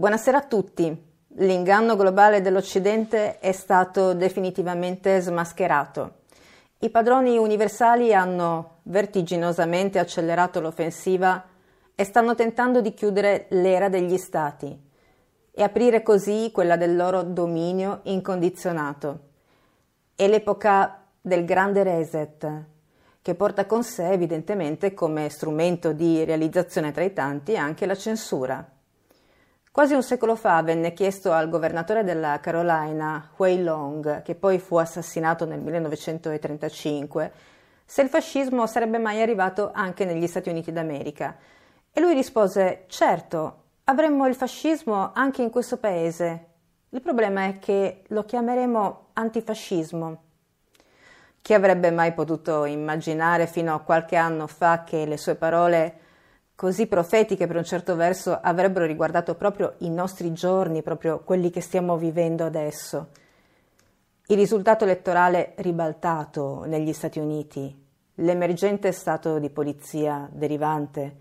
Buonasera a tutti. L'inganno globale dell'Occidente è stato definitivamente smascherato. I padroni universali hanno vertiginosamente accelerato l'offensiva e stanno tentando di chiudere l'era degli stati e aprire così quella del loro dominio incondizionato. È l'epoca del grande reset, che porta con sé evidentemente come strumento di realizzazione tra i tanti anche la censura. Quasi un secolo fa venne chiesto al governatore della Carolina, Huey Long, che poi fu assassinato nel 1935, se il fascismo sarebbe mai arrivato anche negli Stati Uniti d'America. E lui rispose: certo, avremmo il fascismo anche in questo paese. Il problema è che lo chiameremo antifascismo. Chi avrebbe mai potuto immaginare fino a qualche anno fa che le sue parole, così profetiche per un certo verso, avrebbero riguardato proprio i nostri giorni, proprio quelli che stiamo vivendo adesso? Il risultato elettorale ribaltato negli Stati Uniti, l'emergente stato di polizia derivante,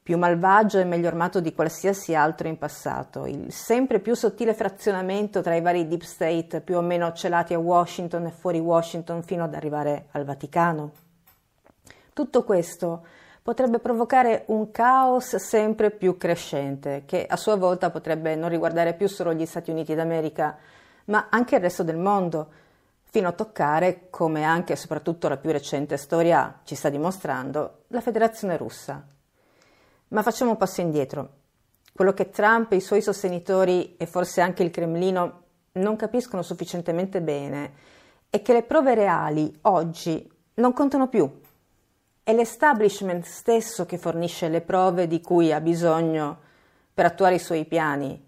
più malvagio e meglio armato di qualsiasi altro in passato, il sempre più sottile frazionamento tra i vari deep state più o meno celati a Washington e fuori Washington fino ad arrivare al Vaticano. Tutto questo potrebbe provocare un caos sempre più crescente, che a sua volta potrebbe non riguardare più solo gli Stati Uniti d'America, ma anche il resto del mondo, fino a toccare, come anche e soprattutto la più recente storia ci sta dimostrando, la Federazione Russa. Ma facciamo un passo indietro. Quello che Trump, i suoi sostenitori e forse anche il Cremlino non capiscono sufficientemente bene è che le prove reali oggi non contano più. È l'establishment stesso che fornisce le prove di cui ha bisogno per attuare i suoi piani.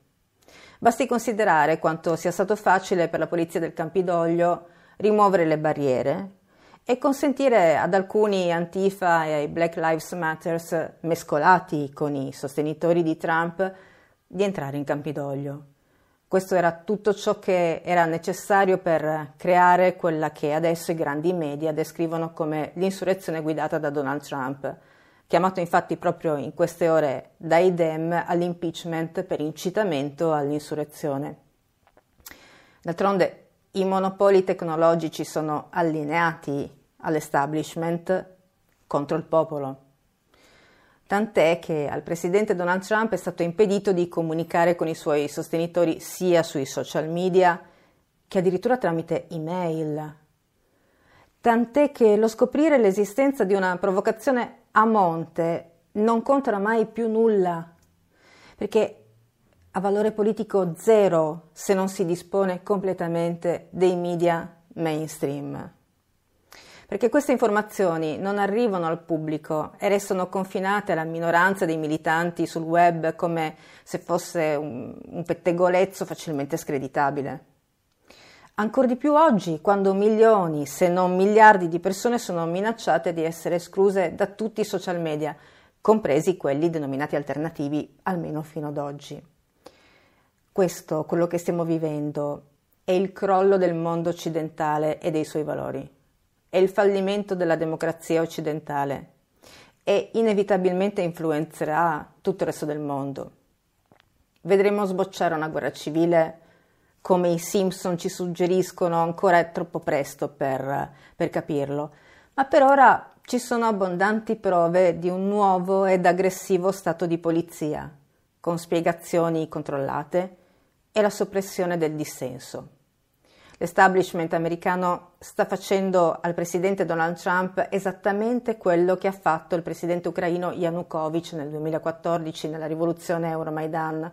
Basti considerare quanto sia stato facile per la polizia del Campidoglio rimuovere le barriere e consentire ad alcuni Antifa e ai Black Lives Matters mescolati con i sostenitori di Trump di entrare in Campidoglio. Questo era tutto ciò che era necessario per creare quella che adesso i grandi media descrivono come l'insurrezione guidata da Donald Trump, chiamato infatti proprio in queste ore dai Dem all'impeachment per incitamento all'insurrezione. D'altronde, i monopoli tecnologici sono allineati all'establishment contro il popolo. Tant'è che al presidente Donald Trump è stato impedito di comunicare con i suoi sostenitori sia sui social media che addirittura tramite email. Tant'è che lo scoprire l'esistenza di una provocazione a monte non conta mai più nulla, perché ha valore politico zero se non si dispone completamente dei media mainstream. Perché queste informazioni non arrivano al pubblico e restano confinate alla minoranza dei militanti sul web come se fosse un pettegolezzo facilmente screditabile. Ancor di più oggi, quando milioni, se non miliardi di persone sono minacciate di essere escluse da tutti i social media, compresi quelli denominati alternativi, almeno fino ad oggi. Questo, quello che stiamo vivendo, è il crollo del mondo occidentale e dei suoi valori. È il fallimento della democrazia occidentale e inevitabilmente influenzerà tutto il resto del mondo. Vedremo sbocciare una guerra civile, come i Simpson ci suggeriscono, ancora è troppo presto per capirlo, ma per ora ci sono abbondanti prove di un nuovo ed aggressivo stato di polizia, con spiegazioni controllate, e la soppressione del dissenso. L'establishment americano sta facendo al presidente Donald Trump esattamente quello che ha fatto il presidente ucraino Yanukovych nel 2014 nella rivoluzione Euromaidan,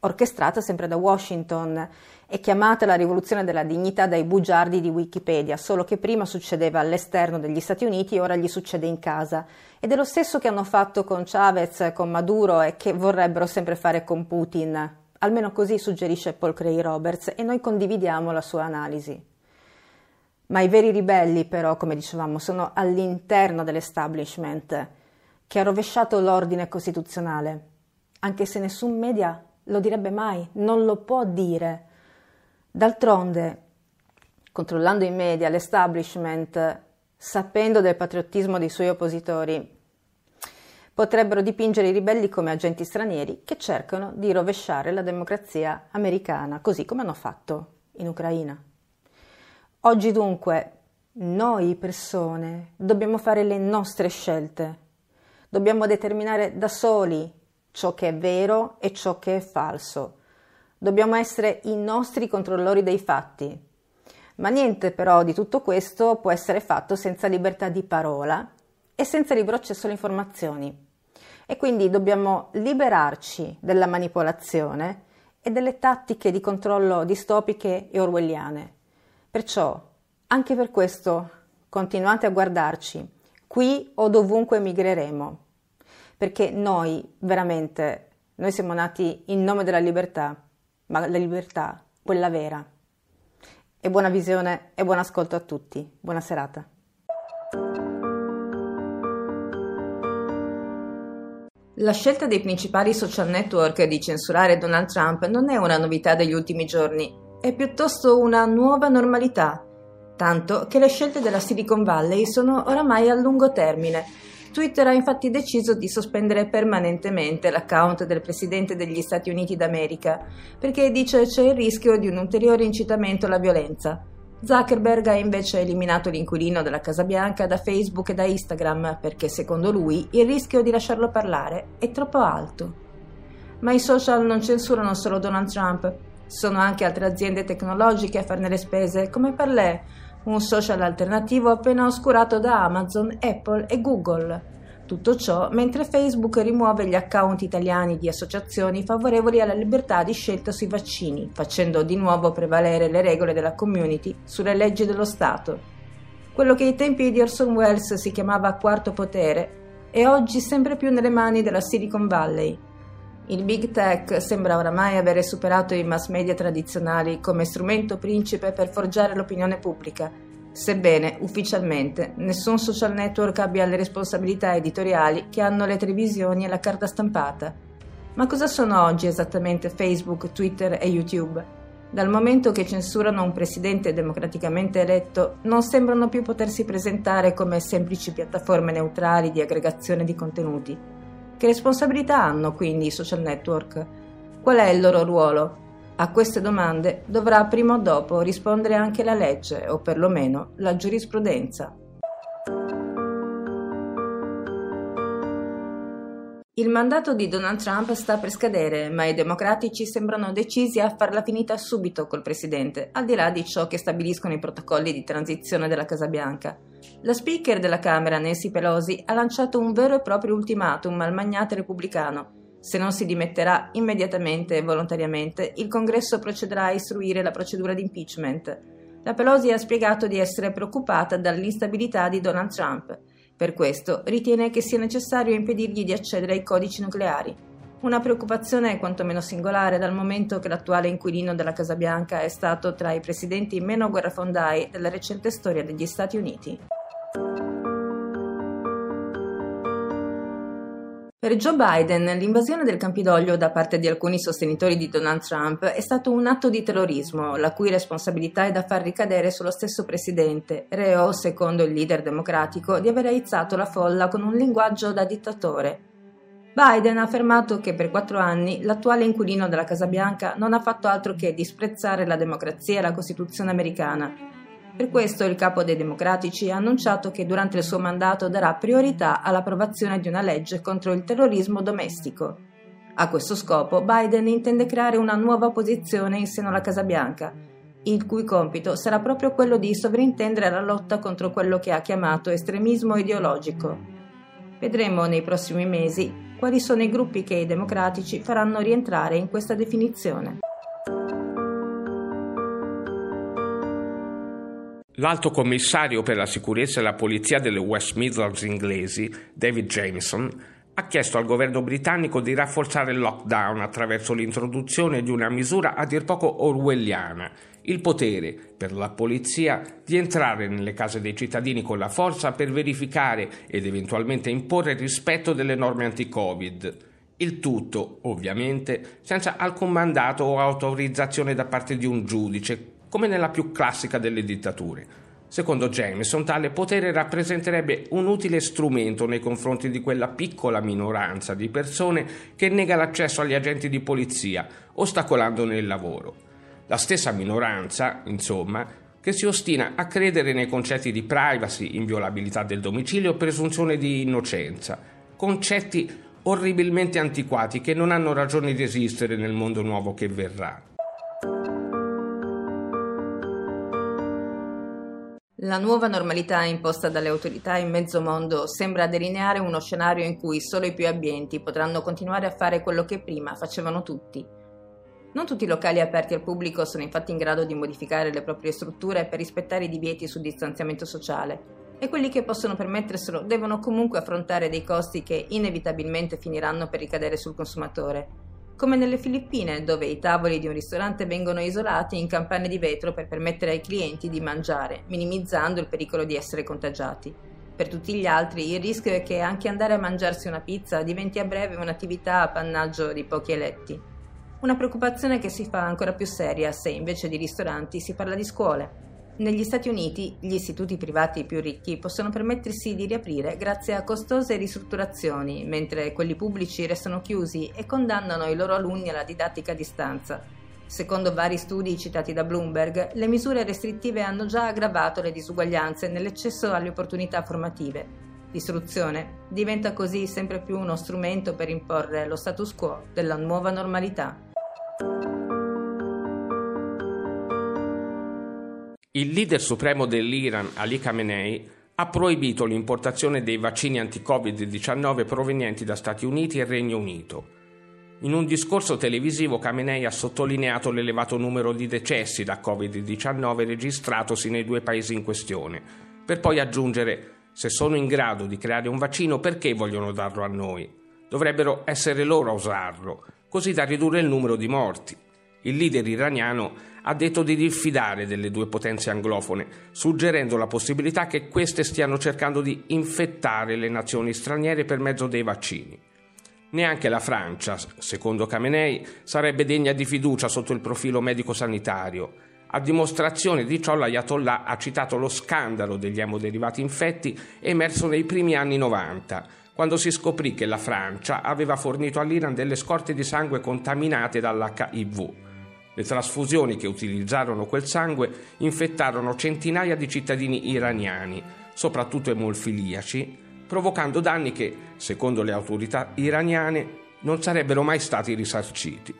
orchestrata sempre da Washington e chiamata la rivoluzione della dignità dai bugiardi di Wikipedia, solo che prima succedeva all'esterno degli Stati Uniti e ora gli succede in casa. Ed è lo stesso che hanno fatto con Chavez, con Maduro e che vorrebbero sempre fare con Putin. Almeno così suggerisce Paul Craig Roberts e noi condividiamo la sua analisi. Ma i veri ribelli però, come dicevamo, sono all'interno dell'establishment che ha rovesciato l'ordine costituzionale, anche se nessun media lo direbbe mai, non lo può dire. D'altronde, controllando i media, l'establishment, sapendo del patriottismo dei suoi oppositori, potrebbero dipingere i ribelli come agenti stranieri che cercano di rovesciare la democrazia americana, così come hanno fatto in Ucraina. Oggi dunque noi persone dobbiamo fare le nostre scelte, dobbiamo determinare da soli ciò che è vero e ciò che è falso, dobbiamo essere i nostri controllori dei fatti, ma niente però di tutto questo può essere fatto senza libertà di parola e senza libero accesso alle informazioni, e quindi dobbiamo liberarci della manipolazione e delle tattiche di controllo distopiche e orwelliane. Perciò, anche per questo, continuate a guardarci, qui o dovunque emigreremo, perché noi, veramente, noi siamo nati in nome della libertà, ma la libertà, quella vera. E buona visione e buon ascolto a tutti. Buona serata. La scelta dei principali social network di censurare Donald Trump non è una novità degli ultimi giorni. È piuttosto una nuova normalità, tanto che le scelte della Silicon Valley sono oramai a lungo termine. Twitter ha infatti deciso di sospendere permanentemente l'account del presidente degli Stati Uniti d'America, perché dice c'è il rischio di un ulteriore incitamento alla violenza. Zuckerberg ha invece eliminato l'inquilino della Casa Bianca da Facebook e da Instagram, perché secondo lui il rischio di lasciarlo parlare è troppo alto. Ma i social non censurano solo Donald Trump. Sono anche altre aziende tecnologiche a farne le spese, come Parler, un social alternativo appena oscurato da Amazon, Apple e Google. Tutto ciò mentre Facebook rimuove gli account italiani di associazioni favorevoli alla libertà di scelta sui vaccini, facendo di nuovo prevalere le regole della community sulle leggi dello Stato. Quello che ai tempi di Orson Welles si chiamava quarto potere è oggi sempre più nelle mani della Silicon Valley. Il Big Tech sembra oramai avere superato i mass media tradizionali come strumento principe per forgiare l'opinione pubblica, sebbene ufficialmente nessun social network abbia le responsabilità editoriali che hanno le televisioni e la carta stampata. Ma cosa sono oggi esattamente Facebook, Twitter e YouTube? Dal momento che censurano un presidente democraticamente eletto, non sembrano più potersi presentare come semplici piattaforme neutrali di aggregazione di contenuti. Che responsabilità hanno quindi i social network? Qual è il loro ruolo? A queste domande dovrà prima o dopo rispondere anche la legge, o perlomeno la giurisprudenza. Il mandato di Donald Trump sta per scadere, ma i democratici sembrano decisi a farla finita subito col presidente, al di là di ciò che stabiliscono i protocolli di transizione della Casa Bianca. La speaker della Camera, Nancy Pelosi, ha lanciato un vero e proprio ultimatum al magnate repubblicano. Se non si dimetterà immediatamente e volontariamente, il Congresso procederà a istruire la procedura di impeachment. La Pelosi ha spiegato di essere preoccupata dall'instabilità di Donald Trump. Per questo ritiene che sia necessario impedirgli di accedere ai codici nucleari. Una preoccupazione quantomeno singolare dal momento che l'attuale inquilino della Casa Bianca è stato tra i presidenti meno guerrafondai della recente storia degli Stati Uniti. Per Joe Biden, l'invasione del Campidoglio da parte di alcuni sostenitori di Donald Trump è stato un atto di terrorismo, la cui responsabilità è da far ricadere sullo stesso presidente, reo, secondo il leader democratico, di aver aizzato la folla con un linguaggio da dittatore. Biden ha affermato che per 4 anni l'attuale inquilino della Casa Bianca non ha fatto altro che disprezzare la democrazia e la Costituzione americana. Per questo il capo dei democratici ha annunciato che durante il suo mandato darà priorità all'approvazione di una legge contro il terrorismo domestico. A questo scopo Biden intende creare una nuova posizione in seno alla Casa Bianca, il cui compito sarà proprio quello di sovrintendere la lotta contro quello che ha chiamato estremismo ideologico. Vedremo nei prossimi mesi quali sono i gruppi che i democratici faranno rientrare in questa definizione. L'alto commissario per la sicurezza e la polizia delle West Midlands inglesi, David Jameson, ha chiesto al governo britannico di rafforzare il lockdown attraverso l'introduzione di una misura a dir poco orwelliana, il potere per la polizia di entrare nelle case dei cittadini con la forza per verificare ed eventualmente imporre il rispetto delle norme anti-Covid. Il tutto, ovviamente, senza alcun mandato o autorizzazione da parte di un giudice, come nella più classica delle dittature. Secondo Jameson, tale potere rappresenterebbe un utile strumento nei confronti di quella piccola minoranza di persone che nega l'accesso agli agenti di polizia, ostacolandone il lavoro. La stessa minoranza, insomma, che si ostina a credere nei concetti di privacy, inviolabilità del domicilio e presunzione di innocenza, concetti orribilmente antiquati che non hanno ragione di esistere nel mondo nuovo che verrà. La nuova normalità imposta dalle autorità in mezzo mondo sembra delineare uno scenario in cui solo i più abbienti potranno continuare a fare quello che prima facevano tutti. Non tutti i locali aperti al pubblico sono infatti in grado di modificare le proprie strutture per rispettare i divieti sul distanziamento sociale, e quelli che possono permetterselo devono comunque affrontare dei costi che inevitabilmente finiranno per ricadere sul consumatore, come nelle Filippine, dove i tavoli di un ristorante vengono isolati in campane di vetro per permettere ai clienti di mangiare, minimizzando il pericolo di essere contagiati. Per tutti gli altri, il rischio è che anche andare a mangiarsi una pizza diventi a breve un'attività appannaggio di pochi eletti. Una preoccupazione che si fa ancora più seria se invece di ristoranti si parla di scuole. Negli Stati Uniti, gli istituti privati più ricchi possono permettersi di riaprire grazie a costose ristrutturazioni, mentre quelli pubblici restano chiusi e condannano i loro alunni alla didattica a distanza. Secondo vari studi citati da Bloomberg, le misure restrittive hanno già aggravato le disuguaglianze nell'accesso alle opportunità formative. L'istruzione diventa così sempre più uno strumento per imporre lo status quo della nuova normalità. Il leader supremo dell'Iran, Ali Khamenei, ha proibito l'importazione dei vaccini anti-Covid-19 provenienti da Stati Uniti e Regno Unito. In un discorso televisivo Khamenei ha sottolineato l'elevato numero di decessi da Covid-19 registratosi nei due paesi in questione, per poi aggiungere: se sono in grado di creare un vaccino, perché vogliono darlo a noi? Dovrebbero essere loro a usarlo, così da ridurre il numero di morti. Il leader iraniano ha detto di diffidare delle due potenze anglofone, suggerendo la possibilità che queste stiano cercando di infettare le nazioni straniere per mezzo dei vaccini. Neanche la Francia, secondo Khamenei, sarebbe degna di fiducia sotto il profilo medico-sanitario. A dimostrazione di ciò, l'Ayatollah ha citato lo scandalo degli emoderivati infetti emerso nei primi anni 90, quando si scoprì che la Francia aveva fornito all'Iran delle scorte di sangue contaminate dall'HIV. Le trasfusioni che utilizzarono quel sangue infettarono centinaia di cittadini iraniani, soprattutto emofiliaci, provocando danni che, secondo le autorità iraniane, non sarebbero mai stati risarciti.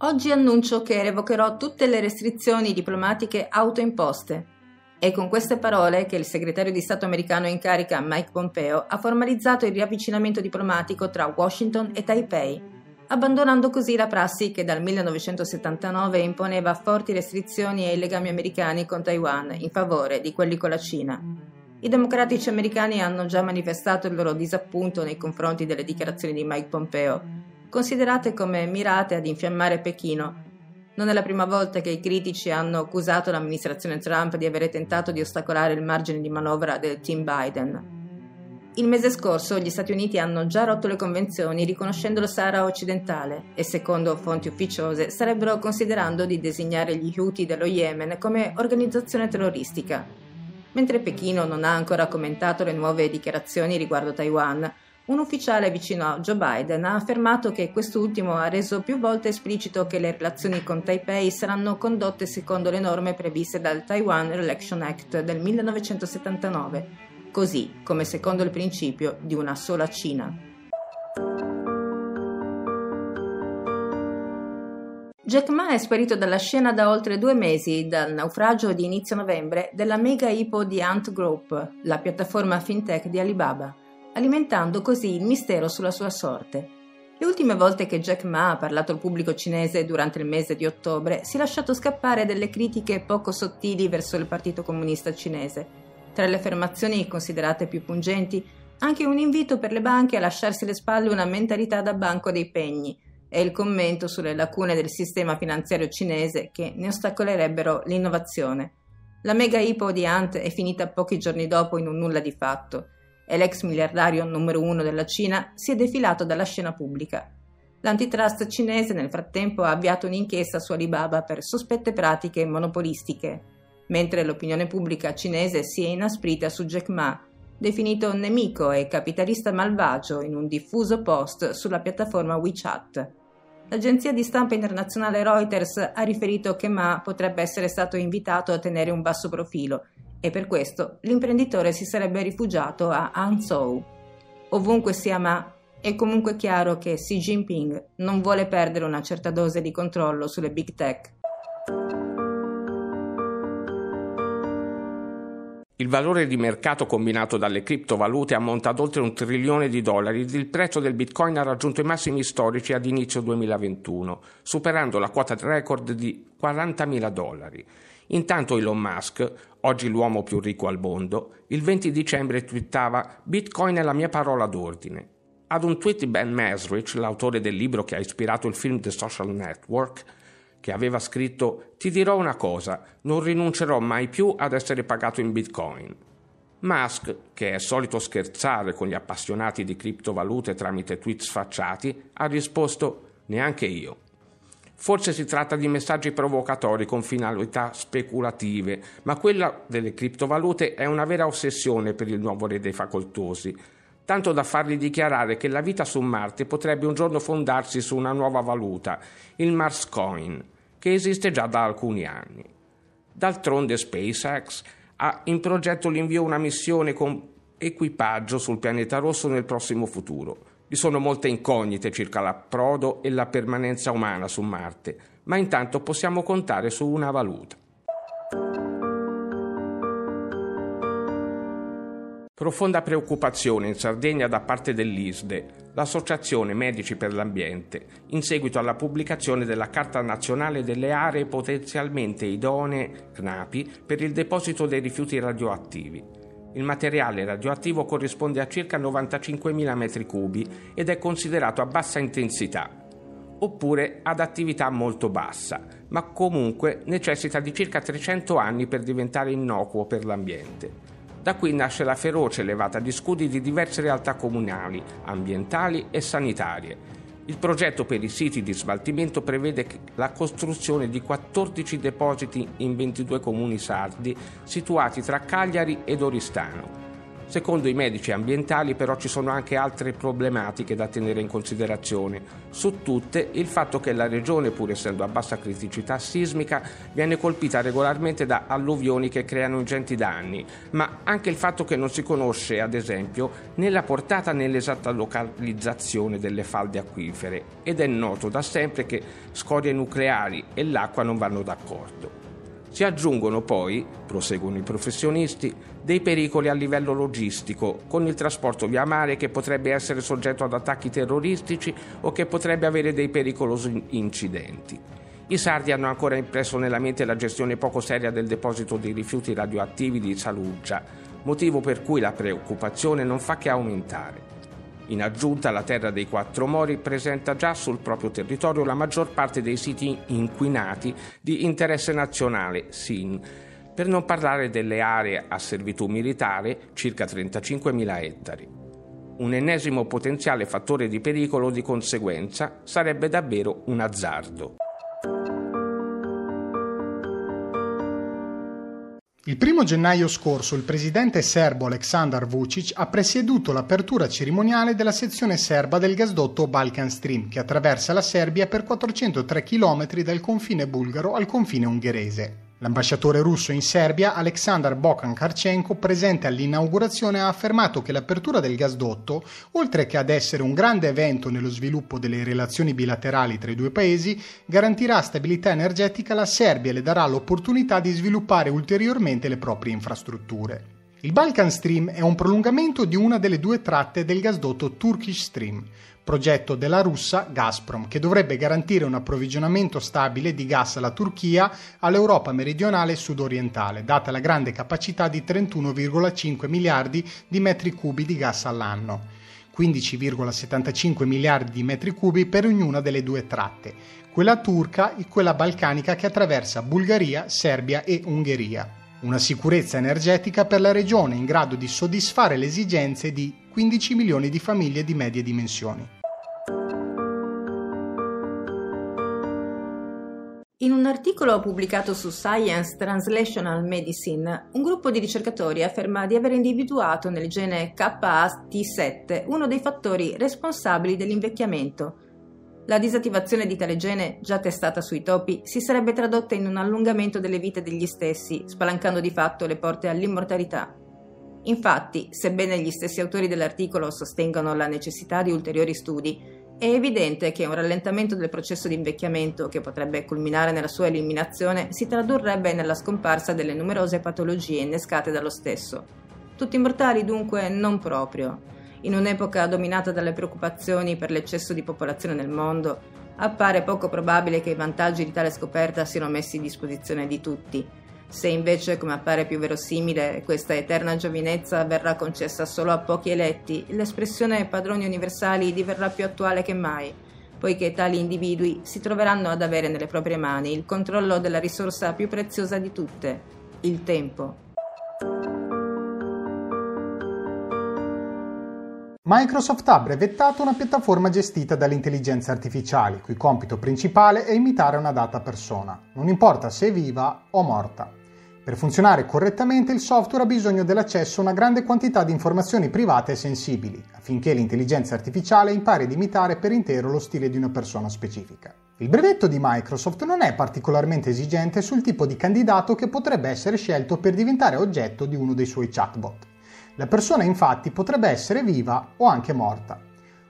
Oggi annuncio che revocherò tutte le restrizioni diplomatiche autoimposte. È con queste parole che il segretario di Stato americano in carica, Mike Pompeo, ha formalizzato il riavvicinamento diplomatico tra Washington e Taipei, abbandonando così la prassi che dal 1979 imponeva forti restrizioni ai legami americani con Taiwan in favore di quelli con la Cina. I democratici americani hanno già manifestato il loro disappunto nei confronti delle dichiarazioni di Mike Pompeo, considerate come mirate ad infiammare Pechino. Non è la prima volta che i critici hanno accusato l'amministrazione Trump di avere tentato di ostacolare il margine di manovra del team Biden. Il mese scorso gli Stati Uniti hanno già rotto le convenzioni riconoscendo la Sahara occidentale e, secondo fonti ufficiose, starebbero considerando di designare gli Houthi dello Yemen come organizzazione terroristica. Mentre Pechino non ha ancora commentato le nuove dichiarazioni riguardo Taiwan, un ufficiale vicino a Joe Biden ha affermato che quest'ultimo ha reso più volte esplicito che le relazioni con Taipei saranno condotte secondo le norme previste dal Taiwan Relations Act del 1979, così come secondo il principio di una sola Cina. Jack Ma è sparito dalla scena da oltre 2 mesi dal naufragio di inizio novembre della mega IPO di Ant Group, la piattaforma fintech di Alibaba, alimentando così il mistero sulla sua sorte. Le ultime volte che Jack Ma ha parlato al pubblico cinese durante il mese di ottobre si è lasciato scappare delle critiche poco sottili verso il Partito Comunista Cinese. Tra le affermazioni considerate più pungenti, anche un invito per le banche a lasciarsi alle spalle una mentalità da banco dei pegni e il commento sulle lacune del sistema finanziario cinese che ne ostacolerebbero l'innovazione. La mega IPO di Ant è finita pochi giorni dopo in un nulla di fatto, e l'ex miliardario numero 1 della Cina si è defilato dalla scena pubblica. L'antitrust cinese nel frattempo ha avviato un'inchiesta su Alibaba per sospette pratiche monopolistiche, mentre l'opinione pubblica cinese si è inasprita su Jack Ma, definito nemico e capitalista malvagio in un diffuso post sulla piattaforma WeChat. L'agenzia di stampa internazionale Reuters ha riferito che Ma potrebbe essere stato invitato a tenere un basso profilo e per questo l'imprenditore si sarebbe rifugiato a Hangzhou. Ovunque sia Ma, è comunque chiaro che Xi Jinping non vuole perdere una certa dose di controllo sulle big tech. Il valore di mercato combinato dalle criptovalute ammonta ad oltre $1 trilione ed il prezzo del bitcoin ha raggiunto i massimi storici ad inizio 2021, superando la quota record di $40.000. Intanto Elon Musk, oggi l'uomo più ricco al mondo, il 20 dicembre twittava «Bitcoin è la mia parola d'ordine». Ad un tweet di Ben Mezrich, l'autore del libro che ha ispirato il film The Social Network, che aveva scritto «Ti dirò una cosa, non rinuncerò mai più ad essere pagato in bitcoin». Musk, che è solito scherzare con gli appassionati di criptovalute tramite tweet sfacciati, ha risposto «Neanche io». Forse si tratta di messaggi provocatori con finalità speculative, ma quella delle criptovalute è una vera ossessione per il nuovo re dei facoltosi, tanto da fargli dichiarare che la vita su Marte potrebbe un giorno fondarsi su una nuova valuta, il Mars Coin, che esiste già da alcuni anni. D'altronde SpaceX ha in progetto l'invio di una missione con equipaggio sul pianeta rosso nel prossimo futuro. Vi sono molte incognite circa l'approdo e la permanenza umana su Marte, ma intanto possiamo contare su una valuta. Profonda preoccupazione in Sardegna da parte dell'ISDE, l'Associazione Medici per l'Ambiente, in seguito alla pubblicazione della Carta Nazionale delle Aree Potenzialmente Idonee, CNAPI, per il deposito dei rifiuti radioattivi. Il materiale radioattivo corrisponde a circa 95.000 metri cubi ed è considerato a bassa intensità, oppure ad attività molto bassa, ma comunque necessita di circa 300 anni per diventare innocuo per l'ambiente. Da qui nasce la feroce levata di scudi di diverse realtà comunali, ambientali e sanitarie. Il progetto per i siti di smaltimento prevede la costruzione di 14 depositi in 22 comuni sardi situati tra Cagliari ed Oristano. Secondo i medici ambientali però ci sono anche altre problematiche da tenere in considerazione, su tutte il fatto che la regione, pur essendo a bassa criticità sismica, viene colpita regolarmente da alluvioni che creano ingenti danni, ma anche il fatto che non si conosce, ad esempio, né la portata né l'esatta localizzazione delle falde acquifere, ed è noto da sempre che scorie nucleari e l'acqua non vanno d'accordo. Si aggiungono poi, proseguono i professionisti, dei pericoli a livello logistico, con il trasporto via mare che potrebbe essere soggetto ad attacchi terroristici o che potrebbe avere dei pericolosi incidenti. I sardi hanno ancora impresso nella mente la gestione poco seria del deposito dei rifiuti radioattivi di Saluggia, motivo per cui la preoccupazione non fa che aumentare. In aggiunta, la terra dei Quattro Mori presenta già sul proprio territorio la maggior parte dei siti inquinati di interesse nazionale, SIN, per non parlare delle aree a servitù militare, circa 35.000 ettari. Un ennesimo potenziale fattore di pericolo di conseguenza sarebbe davvero un azzardo. Il 1 gennaio scorso il presidente serbo Aleksandar Vučić ha presieduto l'apertura cerimoniale della sezione serba del gasdotto Balkan Stream, che attraversa la Serbia per 403 km dal confine bulgaro al confine ungherese. L'ambasciatore russo in Serbia, Aleksandar Bokan Karčenko, presente all'inaugurazione, ha affermato che l'apertura del gasdotto, oltre che ad essere un grande evento nello sviluppo delle relazioni bilaterali tra i due paesi, garantirà stabilità energetica alla Serbia e le darà l'opportunità di sviluppare ulteriormente le proprie infrastrutture. Il Balkan Stream è un prolungamento di una delle due tratte del gasdotto Turkish Stream, progetto della russa Gazprom, che dovrebbe garantire un approvvigionamento stabile di gas alla Turchia, all'Europa meridionale e sudorientale, data la grande capacità di 31,5 miliardi di metri cubi di gas all'anno, 15,75 miliardi di metri cubi per ognuna delle due tratte, quella turca e quella balcanica che attraversa Bulgaria, Serbia e Ungheria. Una sicurezza energetica per la regione in grado di soddisfare le esigenze di 15 milioni di famiglie di medie dimensioni. In un articolo pubblicato su Science Translational Medicine, un gruppo di ricercatori afferma di aver individuato nel gene KAT7 uno dei fattori responsabili dell'invecchiamento. La disattivazione di tale gene, già testata sui topi, si sarebbe tradotta in un allungamento delle vite degli stessi, spalancando di fatto le porte all'immortalità. Infatti, sebbene gli stessi autori dell'articolo sostengano la necessità di ulteriori studi, è evidente che un rallentamento del processo di invecchiamento, che potrebbe culminare nella sua eliminazione, si tradurrebbe nella scomparsa delle numerose patologie innescate dallo stesso. Tutti mortali dunque non proprio. In un'epoca dominata dalle preoccupazioni per l'eccesso di popolazione nel mondo, appare poco probabile che i vantaggi di tale scoperta siano messi a disposizione di tutti. Se invece, come appare più verosimile, questa eterna giovinezza verrà concessa solo a pochi eletti, l'espressione padroni universali diverrà più attuale che mai, poiché tali individui si troveranno ad avere nelle proprie mani il controllo della risorsa più preziosa di tutte, il tempo. Microsoft ha brevettato una piattaforma gestita dalle intelligenze artificiali, cui compito principale è imitare una data persona, non importa se è viva o morta. Per funzionare correttamente il software ha bisogno dell'accesso a una grande quantità di informazioni private e sensibili, affinché l'intelligenza artificiale impari ad imitare per intero lo stile di una persona specifica. Il brevetto di Microsoft non è particolarmente esigente sul tipo di candidato che potrebbe essere scelto per diventare oggetto di uno dei suoi chatbot. La persona infatti potrebbe essere viva o anche morta.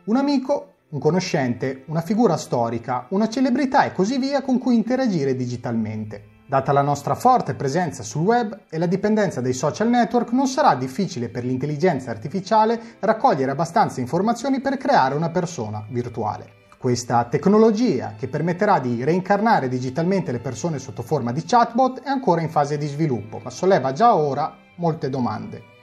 Un amico, un conoscente, una figura storica, una celebrità e così via con cui interagire digitalmente. Data la nostra forte presenza sul web e la dipendenza dai social network, non sarà difficile per l'intelligenza artificiale raccogliere abbastanza informazioni per creare una persona virtuale. Questa tecnologia, che permetterà di reincarnare digitalmente le persone sotto forma di chatbot, è ancora in fase di sviluppo, ma solleva già ora molte domande.